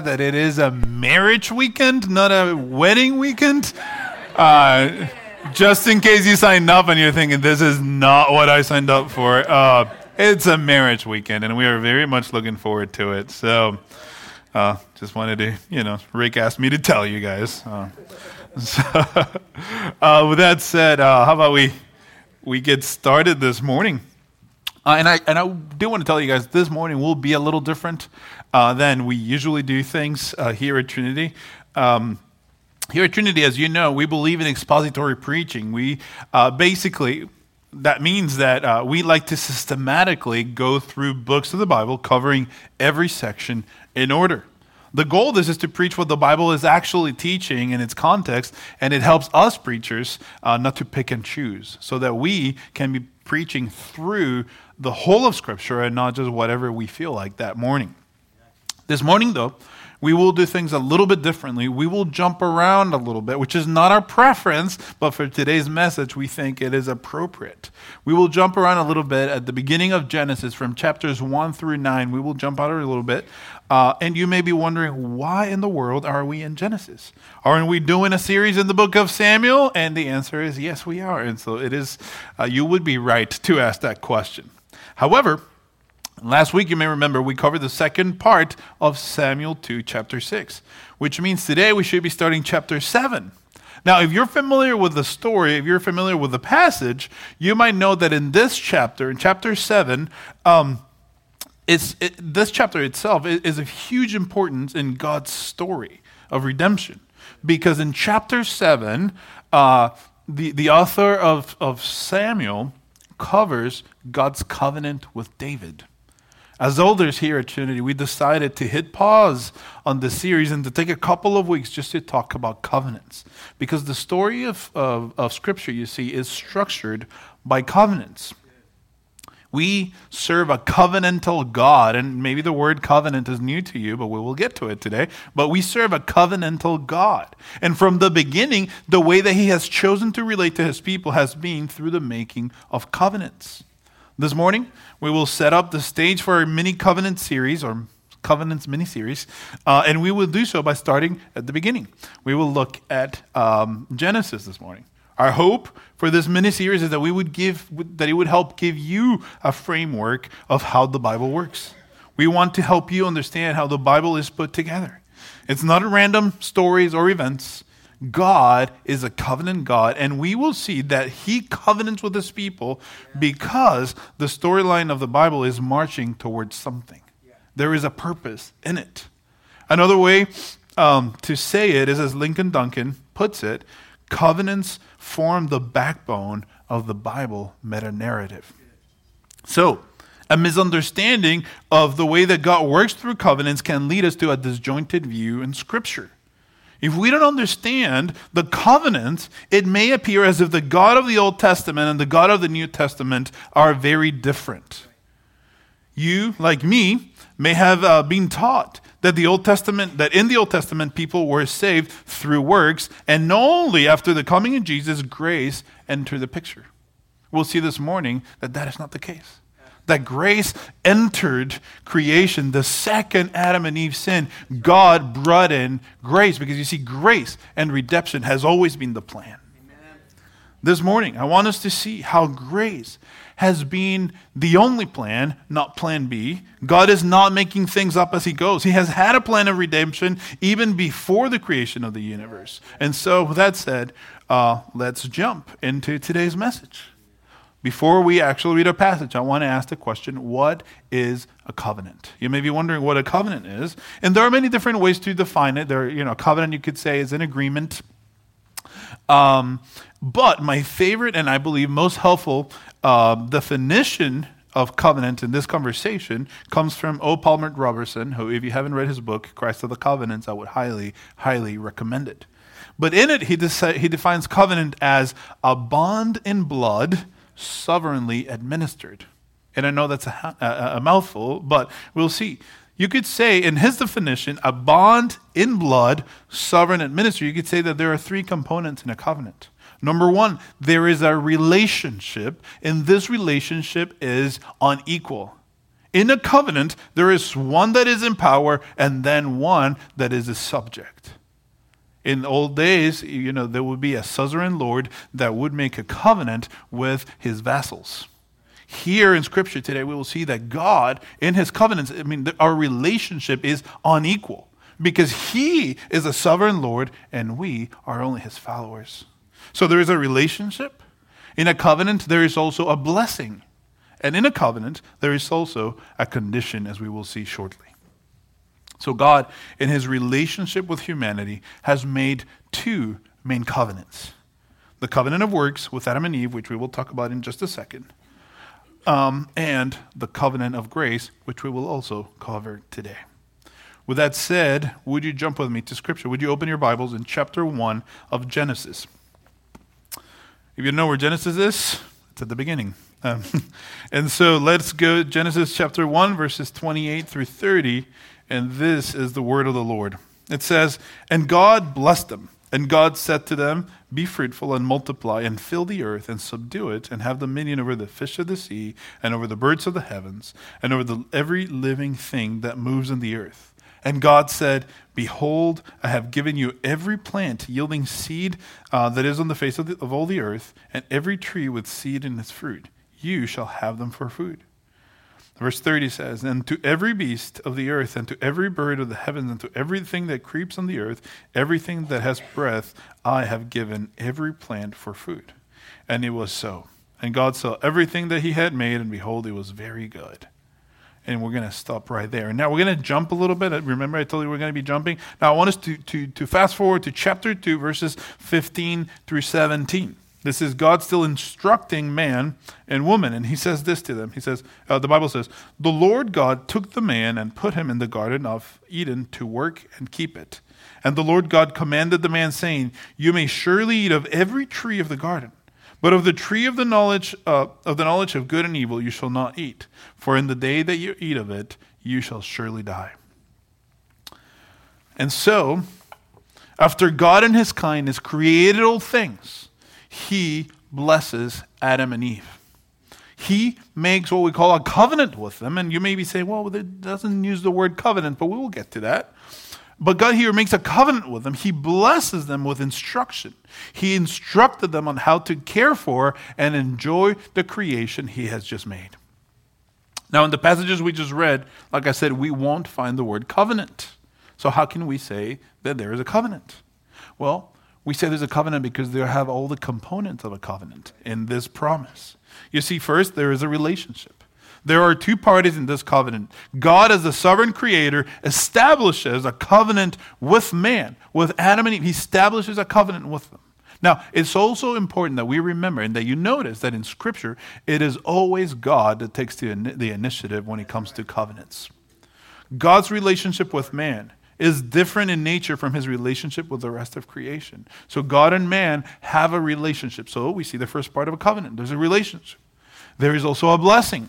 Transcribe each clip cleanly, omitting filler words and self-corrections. that it is a marriage weekend, not a wedding weekend. Just in case you signed up and you're thinking, this is not what I signed up for. It's a marriage weekend, and we are very much looking forward to it. So just wanted to, Rick asked me to tell you guys. With that said, how about we get started this morning? And I do want to tell you guys, this morning will be a little different than we usually do things here at Trinity. Here at Trinity, as you know, we believe in expository preaching. We basically, that means that we like to systematically go through books of the Bible, covering every section in order. The goal of this is to preach what the Bible is actually teaching in its context, and it helps us preachers not to pick and choose, so that we can be preaching through the whole of Scripture and not just whatever we feel like that morning. This morning, though, we will do things a little bit differently. We will jump around a little bit, which is not our preference, but for today's message, we think it is appropriate. We will jump around a little bit at the beginning of Genesis from chapters 1 through 9. We will jump out a little bit, and you may be wondering, why in the world are we in Genesis? Aren't we doing a series in the book of Samuel? And the answer is yes, we are. And so it is, you would be right to ask that question. However, last week, you may remember, we covered the second part of Samuel 2, chapter 6, which means today we should be starting chapter 7. Now, if you're familiar with the story, if you're familiar with the passage, you might know that in this chapter, in chapter 7, this chapter itself is of huge importance in God's story of redemption. Because in chapter 7, the author of Samuel covers God's covenant with David. As elders here at Trinity, we decided to hit pause on this series and to take a couple of weeks just to talk about covenants. Because the story of Scripture, you see, is structured by covenants. We serve a covenantal God, and maybe the word covenant is new to you, but we will get to it today. But we serve a covenantal God. And from the beginning, the way that He has chosen to relate to His people has been through the making of covenants. This morning, we will set up the stage for our mini covenant series, or covenants mini-series, and we will do so by starting at the beginning. We will look at Genesis this morning. Our hope for this mini-series is that it would help give you a framework of how the Bible works. We want to help you understand how the Bible is put together. It's not random stories or events. God is a covenant God, and we will see that He covenants with His people because the storyline of the Bible is marching towards something. There is a purpose in it. Another way to say it is, as Lincoln Duncan puts it, covenants form the backbone of the Bible meta-narrative. So, a misunderstanding of the way that God works through covenants can lead us to a disjointed view in Scripture. If we don't understand the covenant, it may appear as if the God of the Old Testament and the God of the New Testament are very different. You, like me, may have been taught that in the Old Testament people were saved through works, and only after the coming of Jesus, grace entered the picture. We'll see this morning that that is not the case. That grace entered creation. The second Adam and Eve sin, God brought in grace. Because you see, grace and redemption has always been the plan. Amen. This morning, I want us to see how grace has been the only plan, not plan B. God is not making things up as He goes. He has had a plan of redemption even before the creation of the universe. And so, with that said, let's jump into today's message. Before we actually read a passage, I want to ask the question, what is a covenant? You may be wondering what a covenant is, and there are many different ways to define it. There, a covenant, you could say, is an agreement. But my favorite and I believe most helpful definition of covenant in this conversation comes from O. Palmer Robertson, who, if you haven't read his book, Christ of the Covenants, I would highly, highly recommend it. But in it, he defines covenant as a bond in blood, sovereignly administered. And I know that's a mouthful, but we'll see. You could say, in his definition, a bond in blood, sovereign administered, you could say that there are three components in a covenant. Number one, there is a relationship, and this relationship is unequal. In a covenant, there is one that is in power and then one that is a subject. In old days, there would be a suzerain lord that would make a covenant with his vassals. Here in Scripture today, we will see that God, in his covenants, our relationship is unequal because he is a sovereign Lord and we are only his followers. So there is a relationship. In a covenant, there is also a blessing. And in a covenant, there is also a condition, as we will see shortly. So God, in his relationship with humanity, has made two main covenants. The covenant of works with Adam and Eve, which we will talk about in just a second, and the covenant of grace, which we will also cover today. With that said, would you jump with me to Scripture? Would you open your Bibles in chapter 1 of Genesis? If you know where Genesis is, it's at the beginning. And so let's go Genesis chapter 1, verses 28 through 30, and this is the word of the Lord. It says, "And God blessed them, and God said to them, 'Be fruitful and multiply, and fill the earth and subdue it, and have dominion over the fish of the sea, and over the birds of the heavens, and over every living thing that moves in the earth.' And God said, 'Behold, I have given you every plant yielding seed that is on the face of all the earth, and every tree with seed in its fruit. You shall have them for food.'" Verse 30 says, "And to every beast of the earth, and to every bird of the heavens, and to everything that creeps on the earth, everything that has breath, I have given every plant for food." And it was so. And God saw everything that he had made, and behold, it was very good. And we're going to stop right there. And now we're going to jump a little bit. Remember, I told you we're going to be jumping. Now I want us to fast forward to chapter 2, verses 15 through 17. This is God still instructing man and woman. And he says this to them. He says, the Bible says, "The Lord God took the man and put him in the garden of Eden to work and keep it. And the Lord God commanded the man, saying, 'You may surely eat of every tree of the garden. But of the tree of the knowledge of good and evil you shall not eat, for in the day that you eat of it, you shall surely die.'" And so, after God in his kindness created all things, he blesses Adam and Eve. He makes what we call a covenant with them, and you may be saying, well, it doesn't use the word covenant, but we will get to that. But God here makes a covenant with them. He blesses them with instruction. He instructed them on how to care for and enjoy the creation he has just made. Now, in the passages we just read, like I said, we won't find the word covenant. So how can we say that there is a covenant? Well, we say there's a covenant because they have all the components of a covenant in this promise. You see, first, there is a relationship. There are two parties in this covenant. God, as the sovereign creator, establishes a covenant with man, with Adam and Eve. He establishes a covenant with them. Now, it's also important that we remember and that you notice that in Scripture, it is always God that takes the initiative when it comes to covenants. God's relationship with man is different in nature from his relationship with the rest of creation. So God and man have a relationship. So we see the first part of a covenant. There's a relationship. There is also a blessing.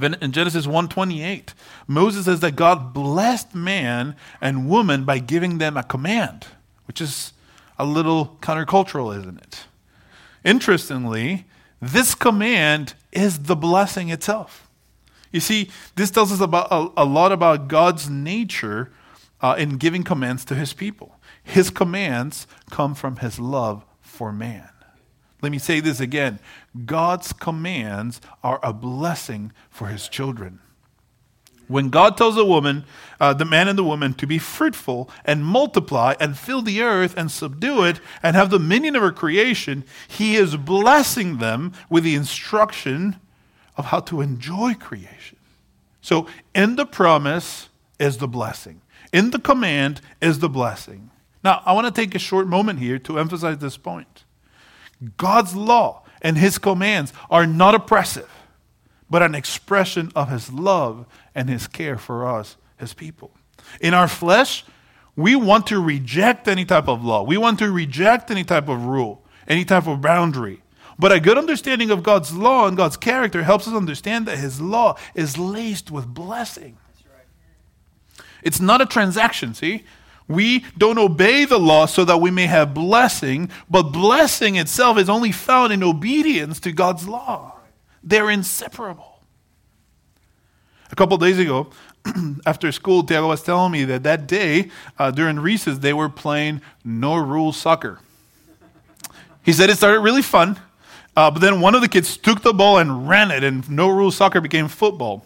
In Genesis 1:28, Moses says that God blessed man and woman by giving them a command, which is a little countercultural, isn't it? Interestingly, this command is the blessing itself. You see, this tells us about a lot about God's nature in giving commands to his people. His commands come from his love for man. Let me say this again. God's commands are a blessing for his children. When God tells a woman, the man and the woman, to be fruitful and multiply and fill the earth and subdue it and have dominion over creation, he is blessing them with the instruction of how to enjoy creation. So in the promise is the blessing. In the command is the blessing. Now, I want to take a short moment here to emphasize this point. God's law and his commands are not oppressive, but an expression of his love and his care for us, his people. In our flesh, we want to reject any type of law. We want to reject any type of rule, any type of boundary. But a good understanding of God's law and God's character helps us understand that his law is laced with blessing. That's right. It's not a transaction, see? We don't obey the law so that we may have blessing, but blessing itself is only found in obedience to God's law. They're inseparable. A couple days ago, after school, Diego was telling me that day, during recess, they were playing no rule soccer. He said it started really fun, but then one of the kids took the ball and ran it, and no rule soccer became football,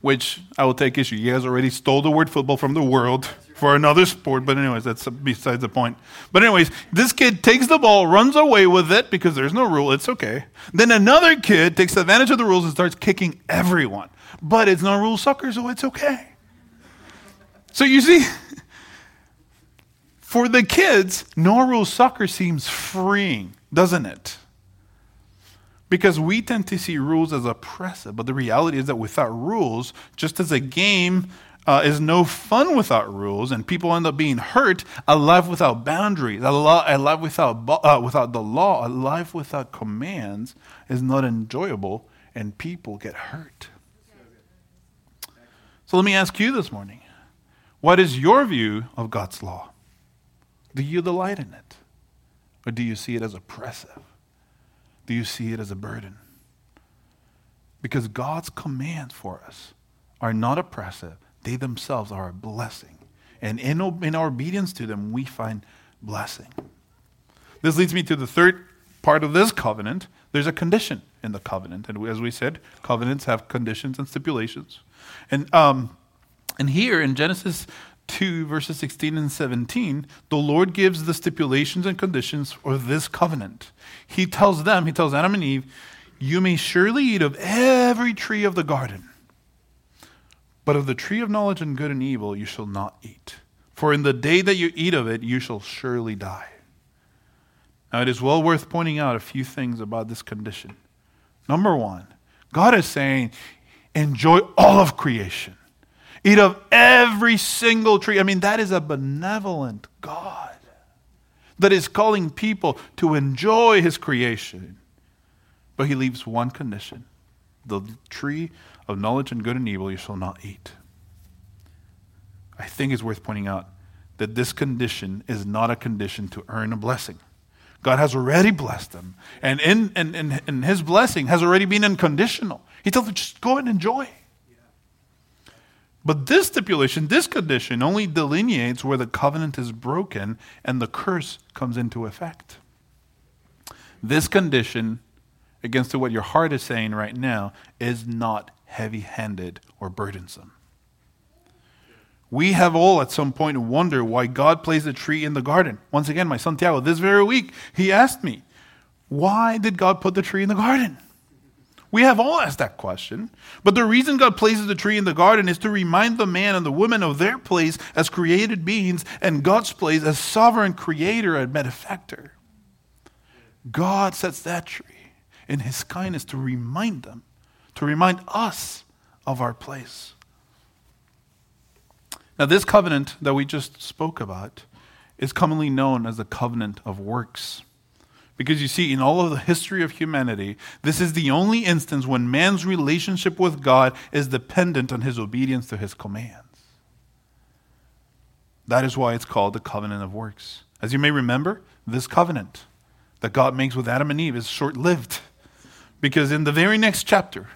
which I will take issue. You guys already stole the word football from the world for another sport, but anyways, that's besides the point. But anyways, this kid takes the ball, runs away with it because there's no rule. It's okay. Then another kid takes advantage of the rules and starts kicking everyone. But it's no rule soccer, so it's okay. So you see, for the kids, no rule soccer seems freeing, doesn't it? Because we tend to see rules as oppressive, but the reality is that without rules, just as a game is no fun without rules, and people end up being hurt, a life without boundaries, a life without the law, a life without commands is not enjoyable, and people get hurt. So let me ask you this morning, what is your view of God's law? Do you delight in it? Or do you see it as oppressive? Do you see it as a burden? Because God's commands for us are not oppressive. They themselves are a blessing. And in our obedience to them, we find blessing. This leads me to the third part of this covenant. There's a condition in the covenant. And as we said, covenants have conditions and stipulations. And here in Genesis 2, verses 16 and 17, the Lord gives the stipulations and conditions for this covenant. He tells Adam and Eve, you may surely eat of every tree of the garden, but of the tree of knowledge and good and evil you shall not eat. For in the day that you eat of it, you shall surely die. Now it is well worth pointing out a few things about this condition. Number one, God is saying, enjoy all of creation. Eat of every single tree. I mean, that is a benevolent God that is calling people to enjoy his creation. But he leaves one condition. The tree of knowledge and good and evil you shall not eat. I think it's worth pointing out that this condition is not a condition to earn a blessing. God has already blessed them. And in his blessing has already been unconditional. He tells them, just go and enjoy. But this stipulation, this condition, only delineates where the covenant is broken and the curse comes into effect. This condition, against what your heart is saying right now, is not heavy-handed or burdensome. We have all at some point wondered why God placed a tree in the garden. Once again, my son Tiago, this very week, he asked me, why did God put the tree in the garden? We have all asked that question. But the reason God places the tree in the garden is to remind the man and the woman of their place as created beings and God's place as sovereign creator and benefactor. God sets that tree in his kindness to remind them, to remind us of our place. Now, this covenant that we just spoke about is commonly known as the covenant of works. Because you see, in all of the history of humanity, this is the only instance when man's relationship with God is dependent on his obedience to his commands. That is why it's called the covenant of works. As you may remember, this covenant that God makes with Adam and Eve is short-lived. Because in the very next chapter,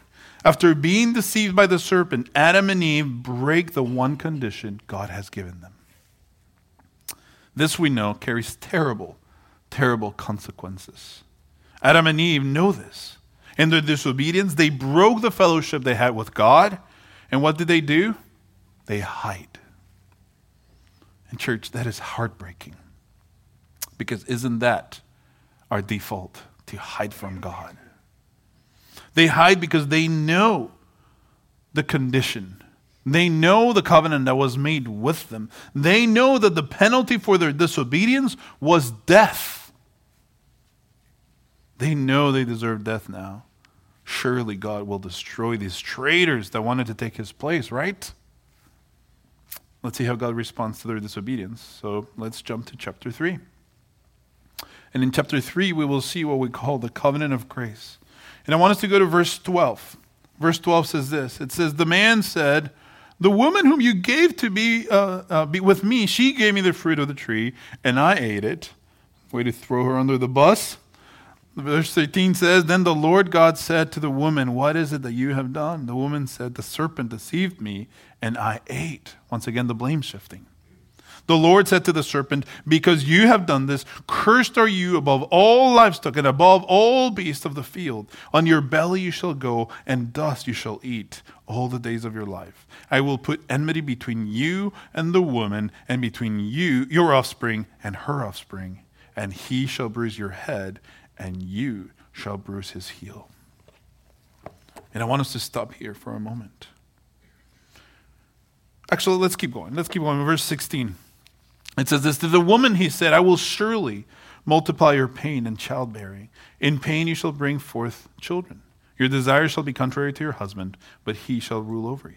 after being deceived by the serpent, Adam and Eve break the one condition God has given them. This, we know, carries terrible consequences. Adam and Eve know this. In their disobedience, they broke the fellowship they had with God. And what did they do? They hide. And church, that is heartbreaking. Because isn't that our default, to hide from God? They hide because they know the condition. They know the covenant that was made with them. They know that the penalty for their disobedience was death. They know they deserve death now. Surely God will destroy these traitors that wanted to take his place, right? Let's see how God responds to their disobedience. So let's jump to chapter 3. And in chapter 3, we will see what we call the covenant of grace. And I want us to go to verse 12. Verse 12 says this. It says, the man said, the woman whom you gave to be with me, she gave me the fruit of the tree, and I ate it. Way to throw her under the bus. Verse 13 says, Then the Lord God said to the woman, What is it that you have done? The woman said, The serpent deceived me, and I ate. Once again, the blame shifting. The Lord said to the serpent, Because you have done this, cursed are you above all livestock and above all beasts of the field. On your belly you shall go, and dust you shall eat all the days of your life. I will put enmity between you and the woman, and between you, your offspring, and her offspring. And he shall bruise your head, and you shall bruise his heel. And I want us to stop here for a moment. Actually, let's keep going. Verse 16. It says this, To the woman he said, I will surely multiply your pain and childbearing. In pain you shall bring forth children. Your desire shall be contrary to your husband, but he shall rule over you.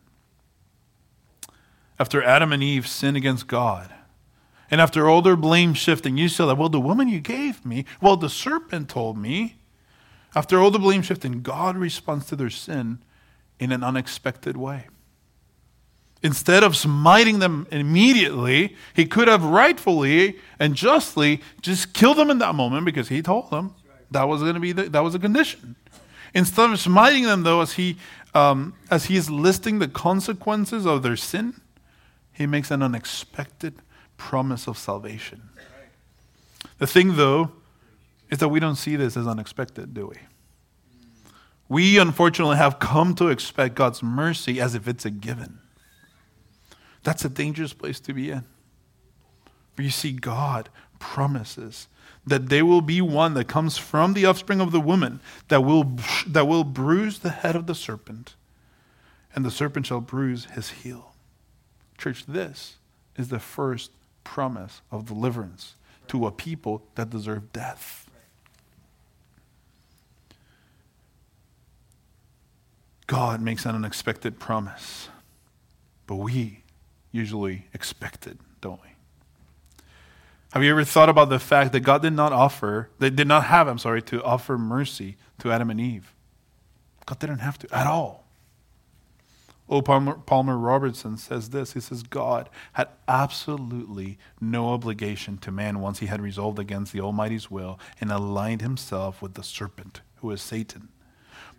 After Adam and Eve sin against God, and after all their blame shifting, you said that, well, the woman you gave me, well, the serpent told me. After all the blame shifting, God responds to their sin in an unexpected way. Instead of smiting them immediately, he could have rightfully and justly just killed them in that moment because he told them that was going to be that was a condition. Instead of smiting them, though, as he is listing the consequences of their sin, he makes an unexpected promise of salvation. The thing, though, is that we don't see this as unexpected, do we? We, unfortunately, have come to expect God's mercy as if it's a given. That's a dangerous place to be in. For you see, God promises that there will be one that comes from the offspring of the woman that will bruise the head of the serpent, and the serpent shall bruise his heel. Church, this is the first promise of deliverance to a people that deserve death. God makes an unexpected promise, but we usually expected, don't we? Have you ever thought about the fact that God did not offer mercy to Adam and Eve? God didn't have to at all. O. Palmer Robertson says this. He says, God had absolutely no obligation to man once he had resolved against the Almighty's will and aligned himself with the serpent, who is Satan.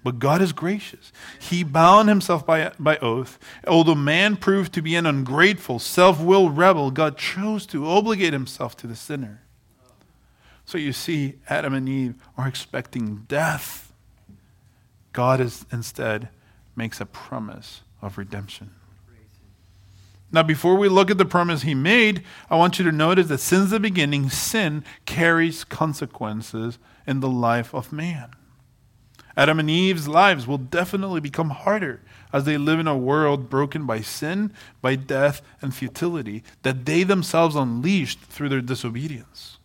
But God is gracious. He bound himself by oath. Although man proved to be an ungrateful, self-willed rebel, God chose to obligate himself to the sinner. So you see, Adam and Eve are expecting death. God instead makes a promise of redemption. Now, before we look at the promise he made, I want you to notice that since the beginning, sin carries consequences in the life of man. Adam and Eve's lives will definitely become harder as they live in a world broken by sin, by death, and futility that they themselves unleashed through their disobedience.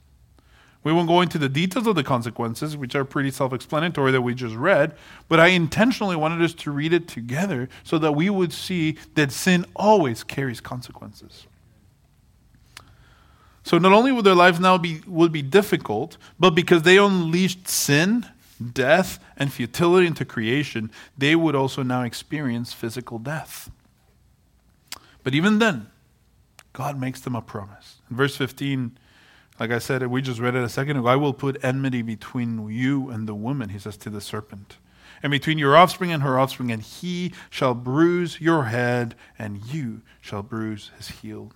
We won't go into the details of the consequences, which are pretty self-explanatory that we just read, but I intentionally wanted us to read it together so that we would see that sin always carries consequences. So not only will their lives now would be difficult, but because they unleashed sin, death, and futility into creation, they would also now experience physical death. But even then, God makes them a promise. In verse 15, like I said, we just read it a second ago, I will put enmity between you and the woman, he says to the serpent, and between your offspring and her offspring, and he shall bruise your head, and you shall bruise his heel.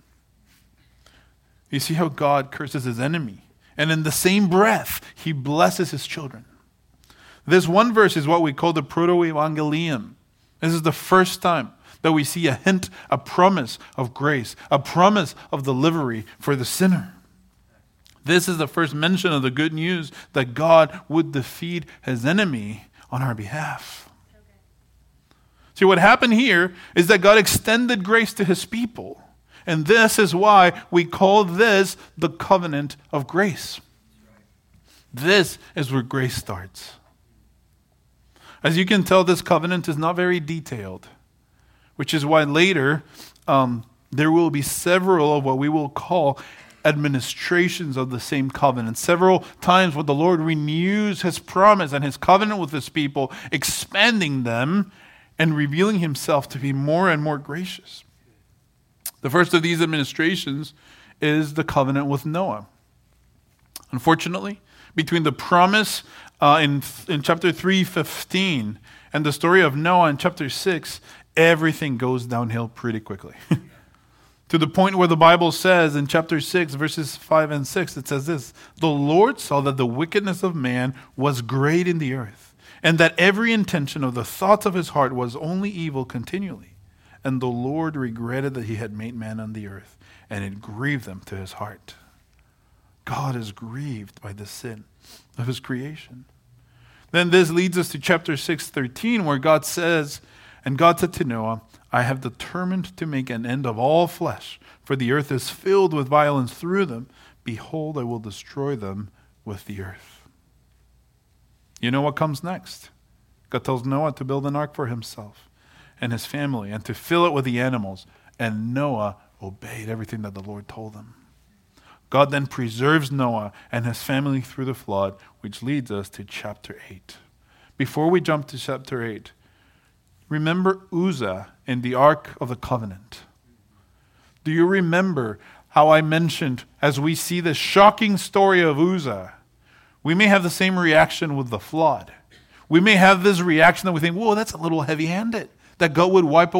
You see how God curses his enemy, and in the same breath, he blesses his children. This one verse is what we call the Proto-Evangelium. This is the first time that we see a hint, a promise of grace, a promise of delivery for the sinner. This is the first mention of the good news that God would defeat his enemy on our behalf. Okay. See, what happened here is that God extended grace to his people. And this is why we call this the covenant of grace. This is where grace starts. As you can tell, this covenant is not very detailed, which is why later there will be several of what we will call administrations of the same covenant. Several times where the Lord renews his promise and his covenant with his people, expanding them and revealing himself to be more and more gracious. The first of these administrations is the covenant with Noah. Unfortunately, between the promise in chapter 3:15 and the story of Noah in chapter 6, everything goes downhill pretty quickly. To the point where the Bible says in chapter 6, verses 5 and 6, it says this: "The Lord saw that the wickedness of man was great in the earth, and that every intention of the thoughts of his heart was only evil continually. And the Lord regretted that he had made man on the earth, and it grieved them to his heart." God is grieved by the sin of his creation. Then this leads us to chapter 6:13, where God says, "And God said to Noah, I have determined to make an end of all flesh, for the earth is filled with violence through them. Behold, I will destroy them with the earth." You know what comes next? God tells Noah to build an ark for himself and his family and to fill it with the animals. And Noah obeyed everything that the Lord told him. God then preserves Noah and his family through the flood, which leads us to chapter 8. Before we jump to chapter 8, remember Uzzah in the Ark of the Covenant. Do you remember how I mentioned, as we see the shocking story of Uzzah, we may have the same reaction with the flood. We may have this reaction that we think, whoa, that's a little heavy-handed. That God would wipe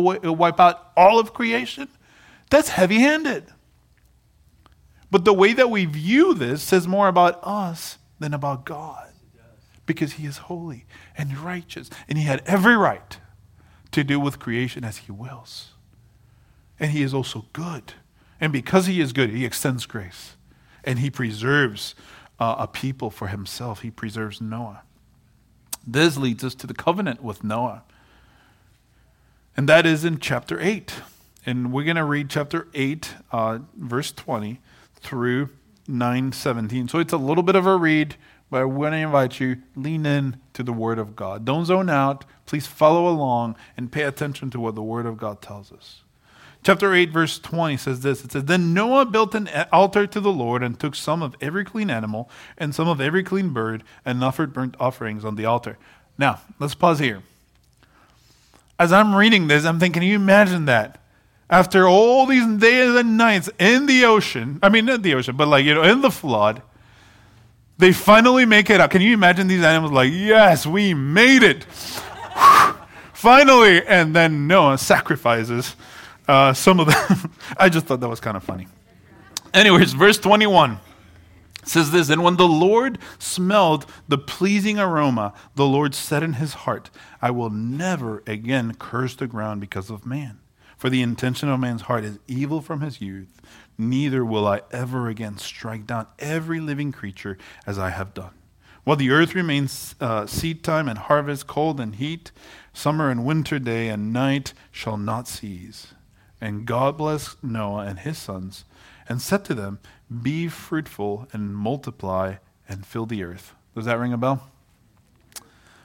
out all of creation? That's heavy-handed. But the way that we view this says more about us than about God. Because he is holy and righteous, and he had every right to do with creation as he wills. And he is also good. And because he is good, he extends grace. And he preserves a people for himself. He preserves Noah. This leads us to the covenant with Noah. And that is in chapter 8. And we're going to read chapter 8, verse 20 through 9:17. So it's a little bit of a read, but I want to invite you, lean in to the Word of God. Don't zone out. Please follow along and pay attention to what the Word of God tells us. Chapter 8, verse 20 says this. It says, "Then Noah built an altar to the Lord and took some of every clean animal and some of every clean bird and offered burnt offerings on the altar." Now, let's pause here. As I'm reading this, I'm thinking, can you imagine that? After all these days and nights in the ocean, in the flood, they finally make it out. Can you imagine these animals like, yes, we made it. Finally. And then Noah sacrifices some of them. I just thought that was kind of funny. Anyways, verse 21 says this: "And when the Lord smelled the pleasing aroma, the Lord said in his heart, I will never again curse the ground because of man. For the intention of man's heart is evil from his youth. Neither will I ever again strike down every living creature as I have done. While the earth remains, seed time and harvest, cold and heat, summer and winter, day and night shall not cease. And God blessed Noah and his sons and said to them, Be fruitful and multiply and fill the earth." Does that ring a bell?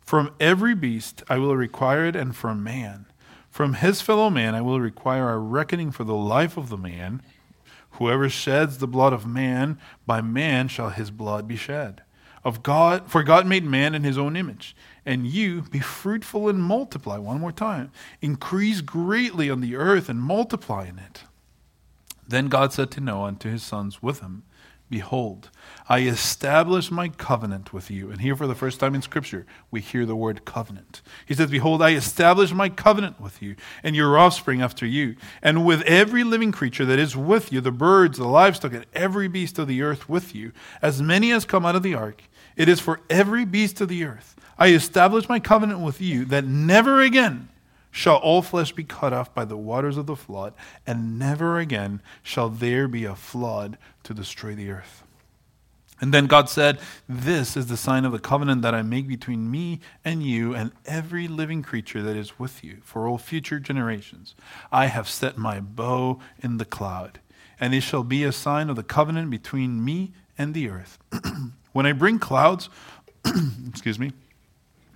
From every beast I will require it, and from man. From his fellow man I will require a reckoning for the life of the man. Whoever sheds the blood of man, by man shall his blood be shed. Of God, for God made man in his own image. And you, be fruitful and multiply." One more time. "Increase greatly on the earth and multiply in it." "Then God said to Noah and to his sons with him, Behold, I establish my covenant with you." And here for the first time in Scripture, we hear the word covenant. He says, "Behold, I establish my covenant with you and your offspring after you, and with every living creature that is with you, the birds, the livestock, and every beast of the earth with you, as many as come out of the ark. It is for every beast of the earth. I establish my covenant with you that never again shall all flesh be cut off by the waters of the flood, and never again shall there be a flood to destroy the earth. And then God said, this is the sign of the covenant that I make between me and you and every living creature that is with you for all future generations. I have set my bow in the cloud, and it shall be a sign of the covenant between me and the earth. When I bring clouds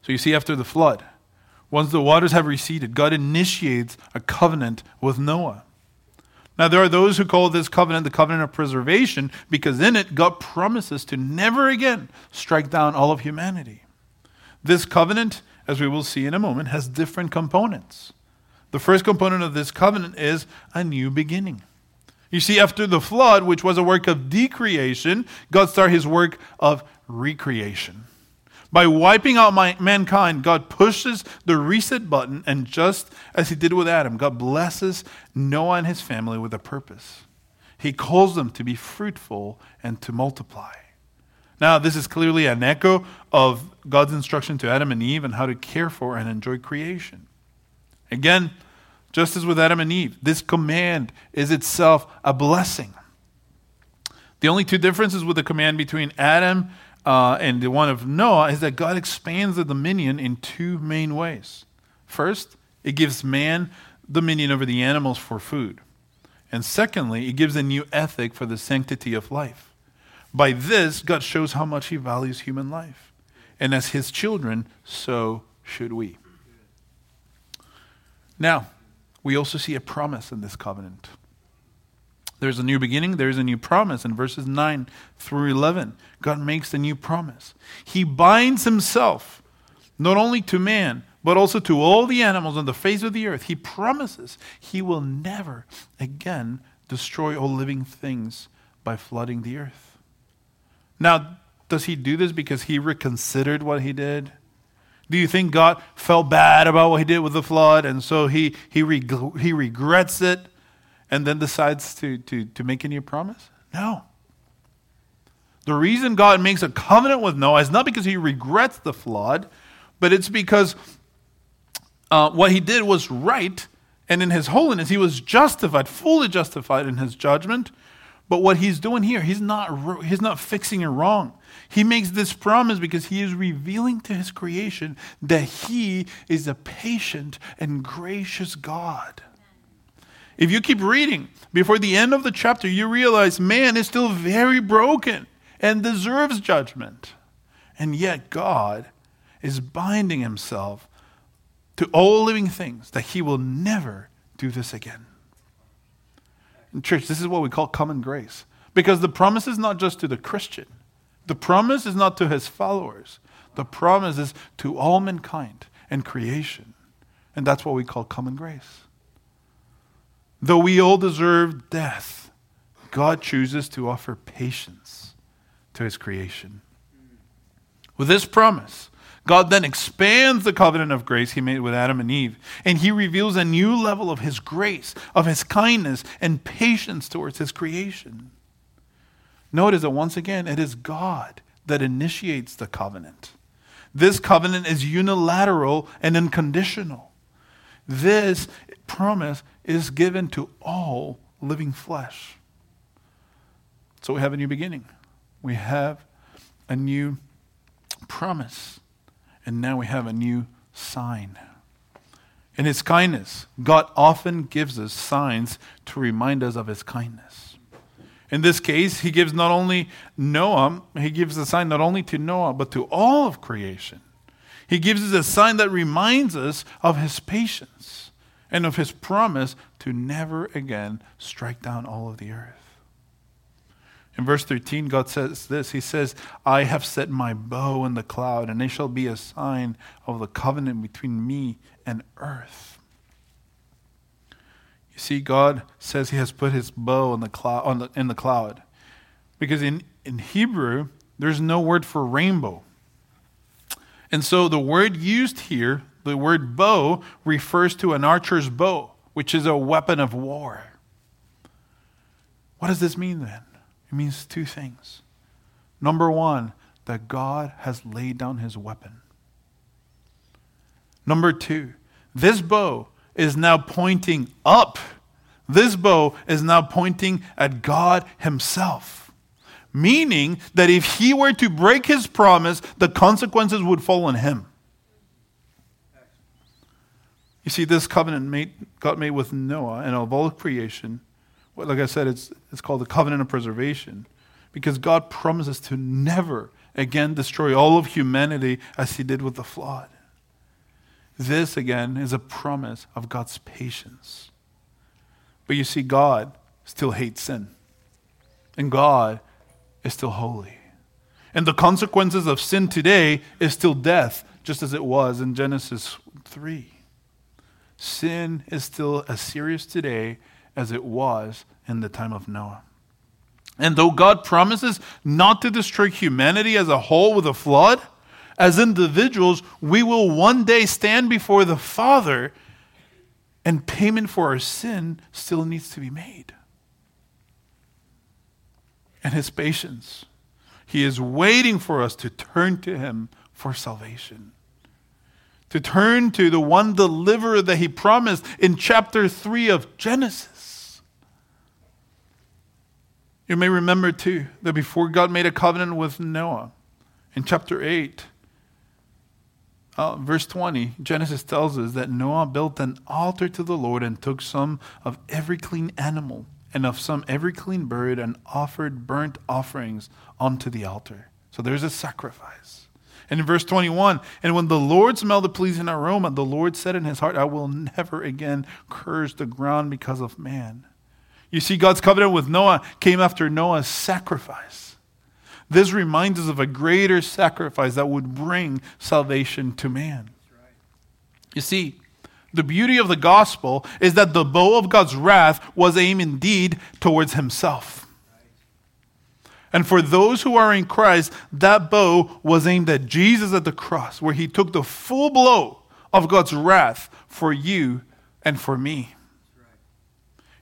So you see, after the flood, once the waters have receded, God initiates a covenant with Noah. Now, there are those who call this covenant the covenant of preservation, because in it, God promises to never again strike down all of humanity. This covenant, as we will see in a moment, has different components. The first component of this covenant is a new beginning. You see, after the flood, which was a work of decreation, God started his work of recreation. By wiping out mankind, God pushes the reset button, and just as he did with Adam, God blesses Noah and his family with a purpose. He calls them to be fruitful and to multiply. Now, this is clearly an echo of God's instruction to Adam and Eve on how to care for and enjoy creation. Again, just as with Adam and Eve, this command is itself a blessing. The only two differences with the command between Adam and the one of Noah is that God expands the dominion in two main ways. First, it gives man dominion over the animals for food. And secondly, it gives a new ethic for the sanctity of life. By this, God shows how much he values human life. And as his children, so should we. Now, we also see a promise in this covenant. There's a new beginning, there's a new promise. In verses 9 through 11, God makes a new promise. He binds himself not only to man, but also to all the animals on the face of the earth. He promises he will never again destroy all living things by flooding the earth. Now, does he do this because he reconsidered what he did? Do you think God felt bad about what he did with the flood, and so he regrets it? And then decides to make a new promise? No. The reason God makes a covenant with Noah is not because he regrets the flood, but it's because what he did was right, and in his holiness, he was justified, fully justified in his judgment. But what he's doing here, he's not fixing it wrong. He makes this promise because he is revealing to his creation that he is a patient and gracious God. If you keep reading, before the end of the chapter, you realize man is still very broken and deserves judgment. And yet God is binding himself to all living things that he will never do this again. And church, this is what we call common grace. Because the promise is not just to the Christian. The promise is not to his followers. The promise is to all mankind and creation. And that's what we call common grace. Though we all deserve death, God chooses to offer patience to his creation. With this promise, God then expands the covenant of grace he made with Adam and Eve, and he reveals a new level of his grace, of his kindness, and patience towards his creation. Notice that once again, it is God that initiates the covenant. This covenant is unilateral and unconditional. This promise is given to all living flesh. So we have a new beginning. We have a new promise. And now we have a new sign. In his kindness, God often gives us signs to remind us of his kindness. In this case, he gives not only Noah, he gives a sign not only to Noah, but to all of creation. He gives us a sign that reminds us of his patience and of his promise to never again strike down all of the earth. In verse 13, God says this. He says, I have set my bow in the cloud, and it shall be a sign of the covenant between me and earth. You see, God says he has put his bow in the cloud, because in Hebrew, there's no word for rainbow. And so the word used here, the word bow, refers to an archer's bow, which is a weapon of war. What does this mean then? It means two things. Number one, that God has laid down his weapon. Number two, this bow is now pointing up. This bow is now pointing at God himself. Meaning that if he were to break his promise, the consequences would fall on him. You see, this covenant God made with Noah and of all creation, like I said, it's called the covenant of preservation, because God promises to never again destroy all of humanity as he did with the flood. This, again, is a promise of God's patience. But you see, God still hates sin. And God is still holy. And the consequences of sin today is still death, just as it was in Genesis 3. Sin is still as serious today as it was in the time of Noah. And though God promises not to destroy humanity as a whole with a flood, as individuals, we will one day stand before the Father, and payment for our sin still needs to be made. And his patience. He is waiting for us to turn to him for salvation. To turn to the one deliverer that he promised in chapter 3 of Genesis. You may remember too that before God made a covenant with Noah, in chapter 8, verse 20, Genesis tells us that Noah built an altar to the Lord and took some of every clean animal and of some every clean bird and offered burnt offerings onto the altar. So there's a sacrifice. And in verse 21, and when the Lord smelled the pleasing aroma, the Lord said in his heart, I will never again curse the ground because of man. You see, God's covenant with Noah came after Noah's sacrifice. This reminds us of a greater sacrifice that would bring salvation to man. You see, the beauty of the gospel is that the bow of God's wrath was aimed indeed towards himself. And for those who are in Christ, that bow was aimed at Jesus at the cross, where he took the full blow of God's wrath for you and for me.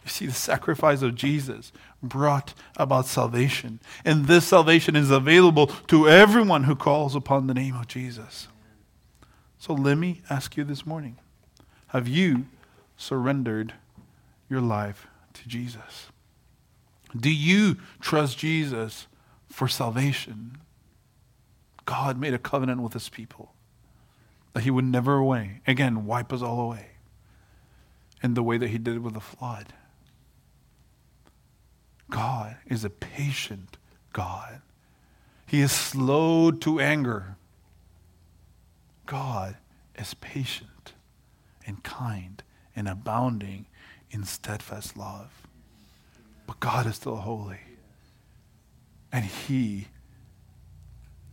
You see, the sacrifice of Jesus brought about salvation. And this salvation is available to everyone who calls upon the name of Jesus. So let me ask you this morning, have you surrendered your life to Jesus? Do you trust Jesus for salvation? God made a covenant with his people that he would never wipe us all away in the way that he did with the flood. God is a patient God. He is slow to anger. God is patient and kind and abounding in steadfast love. But God is still holy. And he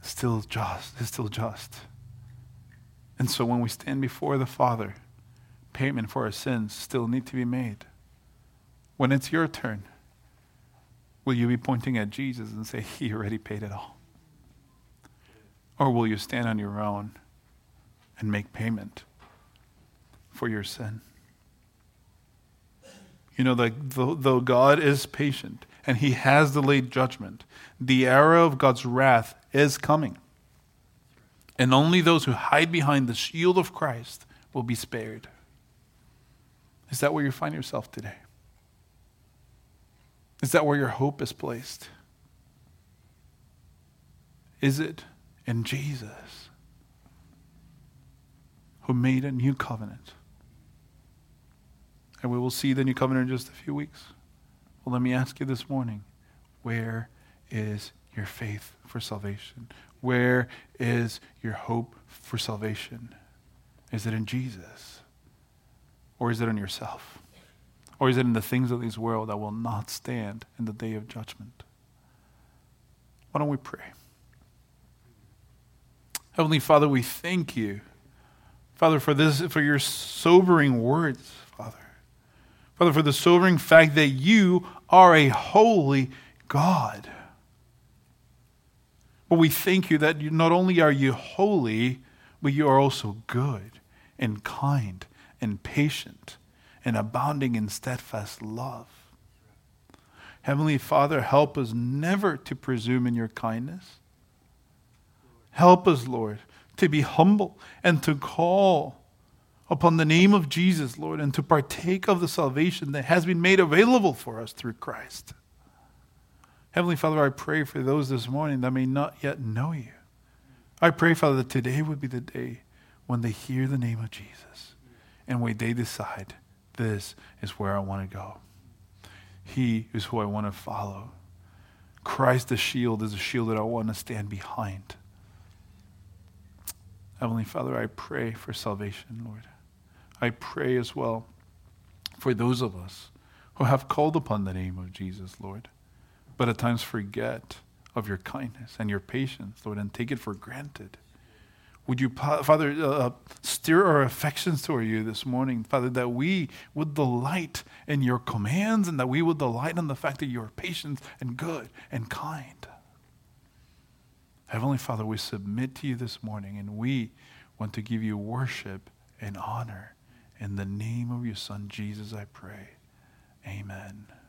is still just. And so when we stand before the Father, payment for our sins still need to be made. When it's your turn, will you be pointing at Jesus and say, he already paid it all? Or will you stand on your own and make payment for your sin? You know, though God is patient and he has delayed judgment, the arrow of God's wrath is coming. And only those who hide behind the shield of Christ will be spared. Is that where you find yourself today? Is that where your hope is placed? Is it in Jesus, who made a new covenant? And we will see the new covenant in just a few weeks. Well, let me ask you this morning, where is your faith for salvation? Where is your hope for salvation? Is it in Jesus? Or is it in yourself? Or is it in the things of this world that will not stand in the day of judgment? Why don't we pray? Heavenly Father, we thank you, Father, for your sobering words, Father. Father, for the sobering fact that you are a holy God. But we thank you that not only are you holy, but you are also good and kind and patient and abounding in steadfast love. Heavenly Father, help us never to presume in your kindness. Help us, Lord, to be humble and to call upon the name of Jesus, Lord, and to partake of the salvation that has been made available for us through Christ. Heavenly Father, I pray for those this morning that may not yet know you. I pray, Father, that today would be the day when they hear the name of Jesus and when they decide, this is where I want to go. He is who I want to follow. Christ, the shield, is a shield that I want to stand behind. Heavenly Father, I pray for salvation, Lord. I pray as well for those of us who have called upon the name of Jesus, Lord, but at times forget of your kindness and your patience, Lord, and take it for granted. Would you, Father, stir our affections toward you this morning, Father, that we would delight in your commands and that we would delight in the fact that you are patient and good and kind. Heavenly Father, we submit to you this morning and we want to give you worship and honor. In the name of your Son, Jesus, I pray. Amen.